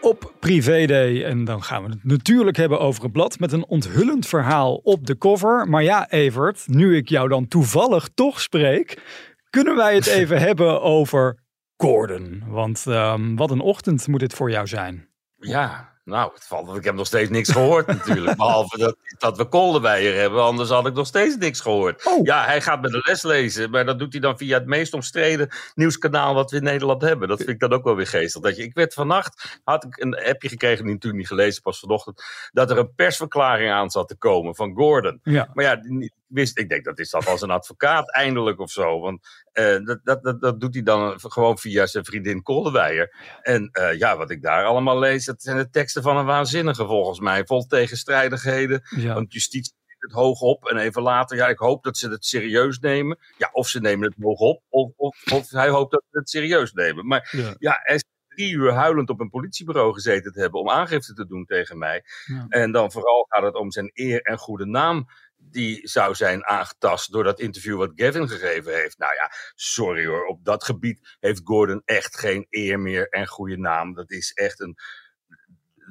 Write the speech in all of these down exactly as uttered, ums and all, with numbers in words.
Op Privé Day. En dan gaan we het natuurlijk hebben over het blad met een onthullend verhaal op de cover. Maar ja, Evert, nu ik jou dan toevallig toch spreek, kunnen wij het even hebben over Gordon. Want um, wat een ochtend moet dit voor jou zijn. Ja, nou, het valt dat ik heb nog steeds niks gehoord natuurlijk. Behalve dat, dat we Koldeweijer hebben, anders had ik nog steeds niks gehoord. Oh. Ja, hij gaat met de les lezen, maar dat doet hij dan via het meest omstreden nieuwskanaal wat we in Nederland hebben. Dat vind ik dan ook wel weer geestig. Dat je, ik werd vannacht, had ik een appje gekregen, die natuurlijk niet gelezen, pas vanochtend, dat er een persverklaring aan zat te komen van Gordon. Ja. Maar ja, wist, ik denk dat is dat als een advocaat eindelijk of zo, want... Uh, dat, dat, dat, dat doet hij dan gewoon via zijn vriendin Koldeweijer. En uh, ja, wat ik daar allemaal lees, dat zijn de teksten van een waanzinnige volgens mij. Vol tegenstrijdigheden, ja. Want justitie neemt het hoog op. En even later, ja, ik hoop dat ze het serieus nemen. Ja, of ze nemen het hoog op, of, of, of hij hoopt dat ze het serieus nemen. Maar ja, ja hij is drie uur huilend op een politiebureau gezeten te hebben om aangifte te doen tegen mij. Ja. En dan vooral gaat het om zijn eer en goede naam. Die zou zijn aangetast door dat interview wat Gavin gegeven heeft. Nou ja, sorry hoor. Op dat gebied heeft Gordon echt geen eer meer en goede naam. Dat is echt een,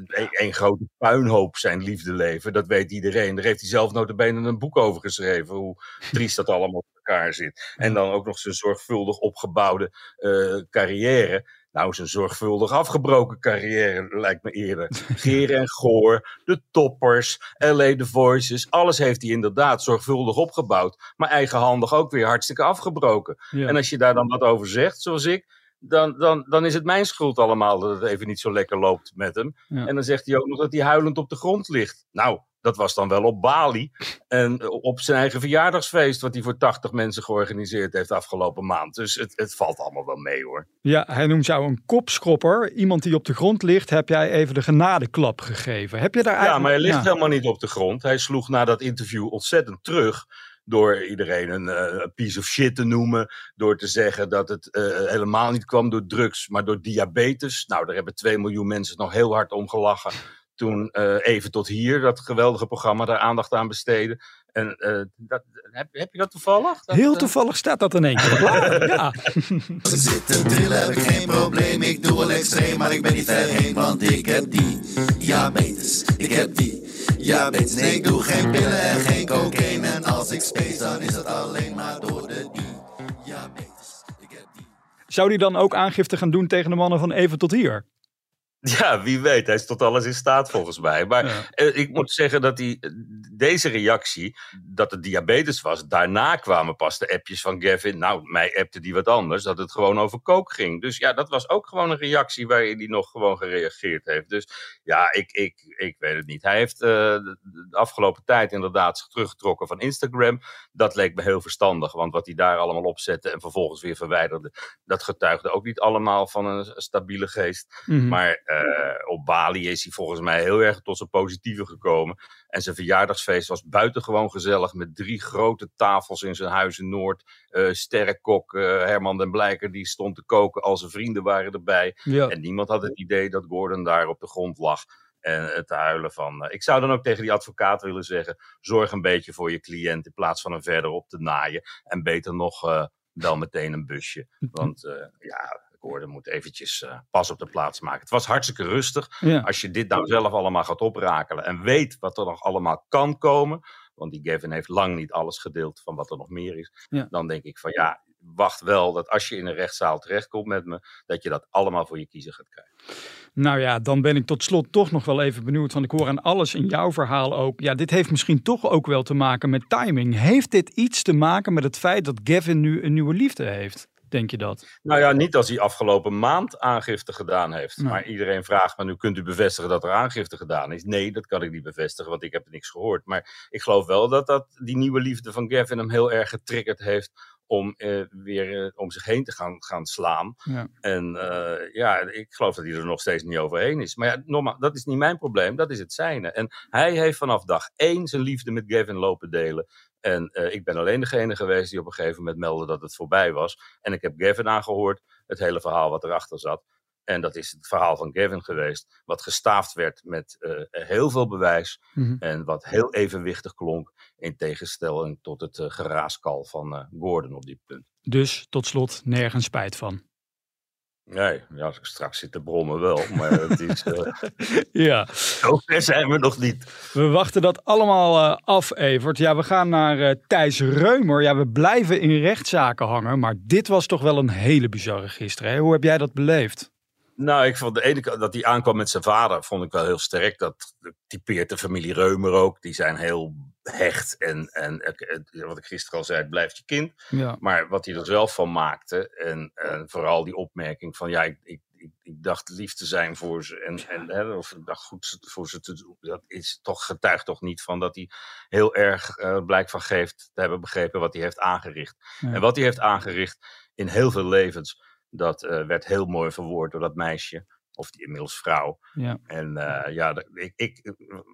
een, een grote puinhoop zijn liefdeleven. Dat weet iedereen. Daar heeft hij zelf notabene een boek over geschreven. Hoe triest dat allemaal op elkaar zit. En dan ook nog zijn zorgvuldig opgebouwde uh, carrière... Nou, zijn zorgvuldig afgebroken carrière lijkt me eerder. Geer en Goor, de Toppers, L A The Voices. Alles heeft hij inderdaad zorgvuldig opgebouwd. Maar eigenhandig ook weer hartstikke afgebroken. Ja. En als je daar dan wat over zegt, zoals ik... Dan, dan, dan is het mijn schuld allemaal dat het even niet zo lekker loopt met hem. Ja. En dan zegt hij ook nog dat hij huilend op de grond ligt. Nou, dat was dan wel op Bali. En op zijn eigen verjaardagsfeest, wat hij voor tachtig mensen georganiseerd heeft afgelopen maand. Dus het, het valt allemaal wel mee hoor. Ja, hij noemt jou een kopschropper. Iemand die op de grond ligt, heb jij even de genadeklap gegeven. Heb je daar eigenlijk... Ja, maar hij ligt ja. helemaal niet op de grond. Hij sloeg na dat interview ontzettend terug... Door iedereen een uh, piece of shit te noemen. Door te zeggen dat het uh, helemaal niet kwam door drugs, maar door diabetes. Nou, daar hebben twee miljoen mensen nog heel hard om gelachen. Toen uh, Even tot Hier, dat geweldige programma, daar aandacht aan besteden. En uh, dat, heb, heb je dat toevallig? Dat, heel toevallig uh... staat dat in één keer. Ja. Als ik zit te trillen heb ik geen probleem. Ik doe al extreem, maar ik ben niet ver heen. Want ik heb die diabetes. Ik heb die diabetes. Nee, ik doe geen pillen en geen cocaïne. En als ik space, dan is het alleen maar door de diabetes. Ik heb die. Zou die dan ook aangifte gaan doen tegen de mannen van Even tot Hier? Ja, wie weet. Hij is tot alles in staat volgens mij. Maar ja. ik moet zeggen dat die, deze reactie, dat het diabetes was... Daarna kwamen pas de appjes van Gavin. Nou, mij appte die wat anders. Dat het gewoon over coke ging. Dus ja, dat was ook gewoon een reactie waarin hij nog gewoon gereageerd heeft. Dus ja, ik, ik, ik weet het niet. Hij heeft uh, de afgelopen tijd inderdaad zich teruggetrokken van Instagram. Dat leek me heel verstandig. Want wat hij daar allemaal opzette en vervolgens weer verwijderde... Dat getuigde ook niet allemaal van een stabiele geest. Mm-hmm. Maar... Uh, Uh, op Bali is hij volgens mij heel erg tot zijn positieve gekomen. En zijn verjaardagsfeest was buitengewoon gezellig... met drie grote tafels in zijn huis in Noord. Uh, sterrenkok uh, Herman den Blijker die stond te koken. Al zijn vrienden waren erbij. Ja. En niemand had het idee dat Gordon daar op de grond lag... En te huilen van... Ik zou dan ook tegen die advocaat willen zeggen... zorg een beetje voor je cliënt in plaats van hem verder op te naaien. En beter nog uh, dan meteen een busje. Want uh, ja... Gordon moet eventjes uh, pas op de plaats maken. Het was hartstikke rustig. Ja. Als je dit nou zelf allemaal gaat oprakelen... en weet wat er nog allemaal kan komen... want die Gavin heeft lang niet alles gedeeld... van wat er nog meer is. Ja. Dan denk ik van ja, wacht wel... dat als je in een rechtszaal terechtkomt met me... dat je dat allemaal voor je kiezer gaat krijgen. Nou ja, dan ben ik tot slot toch nog wel even benieuwd... want ik hoor aan alles in jouw verhaal ook... ja, dit heeft misschien toch ook wel te maken met timing. Heeft dit iets te maken met het feit dat Gavin nu een nieuwe liefde heeft? Denk je dat? Nou ja, niet als hij afgelopen maand aangifte gedaan heeft. Nee. Maar iedereen vraagt, maar nu kunt u bevestigen dat er aangifte gedaan is. Nee, dat kan ik niet bevestigen, want ik heb niks gehoord. Maar ik geloof wel dat, dat die nieuwe liefde van Gavin hem heel erg getriggerd heeft... om uh, weer uh, om zich heen te gaan, gaan slaan. Ja. En uh, ja, ik geloof dat hij er nog steeds niet overheen is. Maar ja, normaal, dat is niet mijn probleem, dat is het zijne. En hij heeft vanaf dag één zijn liefde met Gavin lopen delen. En uh, ik ben alleen degene geweest die op een gegeven moment meldde dat het voorbij was. En ik heb Gavin aangehoord, het hele verhaal wat erachter zat. En dat is het verhaal van Gavin geweest, wat gestaafd werd met uh, heel veel bewijs. Mm-hmm. En wat heel evenwichtig klonk, in tegenstelling tot het uh, geraaskal van uh, Gordon op dit punt. Dus tot slot nergens spijt van? Nee, ja, straks zit de brommen wel, maar het is... Uh, ja. Zo ver zijn we nog niet. We wachten dat allemaal uh, af, Evert. Ja, we gaan naar uh, Thijs Römer. Ja, we blijven in rechtszaken hangen, maar dit was toch wel een hele bizarre gisteren. Hè? Hoe heb jij dat beleefd? Nou, ik vond de ene dat hij aankwam met zijn vader, vond ik wel heel sterk. Dat typeert de familie Römer ook. Die zijn heel hecht en, en wat ik gisteren al zei, het blijft je kind. Ja. Maar wat hij er zelf van maakte en, en vooral die opmerking van ja, ik, ik, ik, ik dacht lief te zijn voor ze en, ja. en hè, of ik dacht goed voor ze te doen. Dat is toch, getuigt toch niet van dat hij heel erg uh, blijk van geeft te hebben begrepen wat hij heeft aangericht. Ja. En wat hij heeft aangericht in heel veel levens. Dat uh, werd heel mooi verwoord door dat meisje. Of die inmiddels vrouw. Ja. En uh, ja, ik, ik,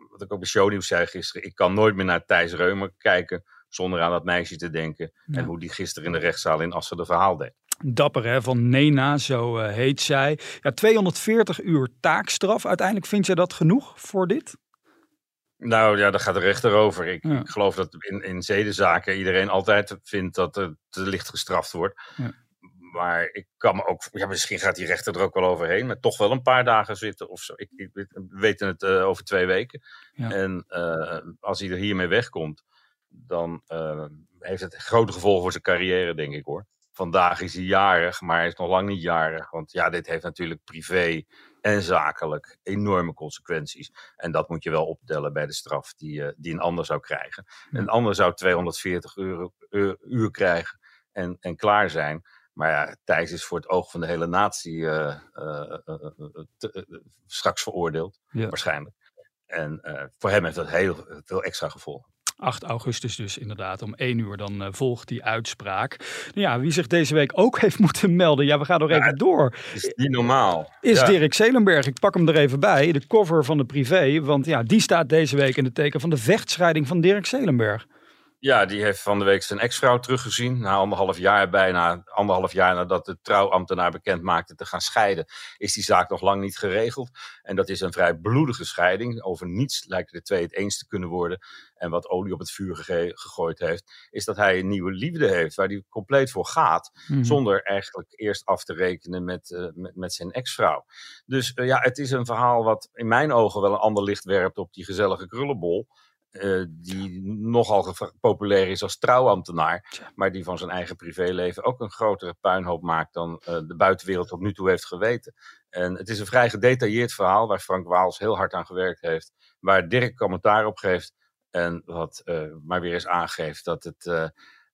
wat ik ook bij Shownieuws zei gisteren. Ik kan nooit meer naar Thijs Römer kijken zonder aan dat meisje te denken. Ja. En hoe die gisteren in de rechtszaal in Assen de verhaal deed. Dapper hè, van Nena, zo uh, heet zij. Ja, tweehonderdveertig uur taakstraf. Uiteindelijk vind jij dat genoeg voor dit? Nou ja, daar gaat de rechter over. Ik, ja. ik geloof dat in, in zedenzaken iedereen altijd vindt dat er te licht gestraft wordt. Ja. Maar ik kan me ook... Ja, misschien gaat die rechter er ook wel overheen. Maar toch wel een paar dagen zitten of zo. Ik, ik, we weten het uh, over twee weken. Ja. En uh, als hij er hiermee wegkomt... dan uh, heeft het grote gevolgen voor zijn carrière, denk ik hoor. Vandaag is hij jarig, maar hij is nog lang niet jarig. Want ja, dit heeft natuurlijk privé en zakelijk enorme consequenties. En dat moet je wel optellen bij de straf die, uh, die een ander zou krijgen. Ja. Een ander zou tweehonderdveertig uur krijgen en, en klaar zijn... Maar ja, Thijs is voor het oog van de hele natie uh, uh, uh, te, uh, straks veroordeeld, ja. waarschijnlijk. En uh, voor hem heeft dat heel veel extra gevolgen. acht augustus dus inderdaad, om één uur dan uh, volgt die uitspraak. Nou ja, wie zich deze week ook heeft moeten melden, ja we gaan nog ja, even door. Is niet normaal. Is ja. Dirk Zeelenberg, ik pak hem er even bij, de cover van de privé. Want ja, die staat deze week in het teken van de vechtscheiding van Dirk Zeelenberg. Ja, die heeft van de week zijn ex-vrouw teruggezien. Na anderhalf jaar bijna, anderhalf jaar nadat de trouwambtenaar bekend maakte te gaan scheiden, is die zaak nog lang niet geregeld. En dat is een vrij bloedige scheiding. Over niets lijken de twee het eens te kunnen worden. En wat olie op het vuur gege- gegooid heeft, is dat hij een nieuwe liefde heeft, waar hij compleet voor gaat. Mm-hmm. Zonder eigenlijk eerst af te rekenen met, uh, met, met zijn ex-vrouw. Dus uh, ja, het is een verhaal wat in mijn ogen wel een ander licht werpt op die gezellige krullenbol. Uh, die nogal geva- populair is als trouwambtenaar, maar die van zijn eigen privéleven ook een grotere puinhoop maakt dan uh, de buitenwereld tot nu toe heeft geweten. En het is een vrij gedetailleerd verhaal waar Frank Waals heel hard aan gewerkt heeft, waar Dirk commentaar op geeft en wat uh, maar weer eens aangeeft dat het uh,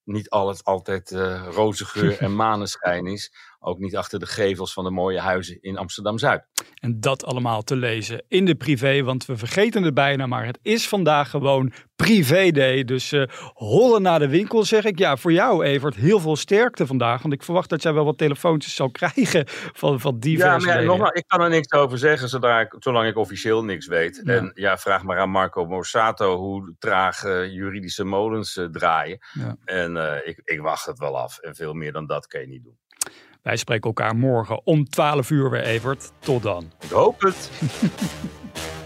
niet alles altijd uh, roze geur en maneschijn is. Ook niet achter de gevels van de mooie huizen in Amsterdam-Zuid. En dat allemaal te lezen in de privé, want we vergeten het bijna, maar het is vandaag gewoon privé day. Dus uh, hollen naar de winkel, zeg ik. Ja, voor jou, Evert, heel veel sterkte vandaag, want ik verwacht dat jij wel wat telefoontjes zal krijgen van, van diverse... Ja, maar ja, nogmaals, ik kan er niks over zeggen, zodra ik, zolang ik officieel niks weet. Ja. En ja, vraag maar aan Marco Morsato hoe traag uh, juridische molens uh, draaien. Ja. En uh, ik, ik wacht het wel af. En veel meer dan dat kan je niet doen. Wij spreken elkaar morgen om twaalf uur weer, Evert. Tot dan. Ik hoop het.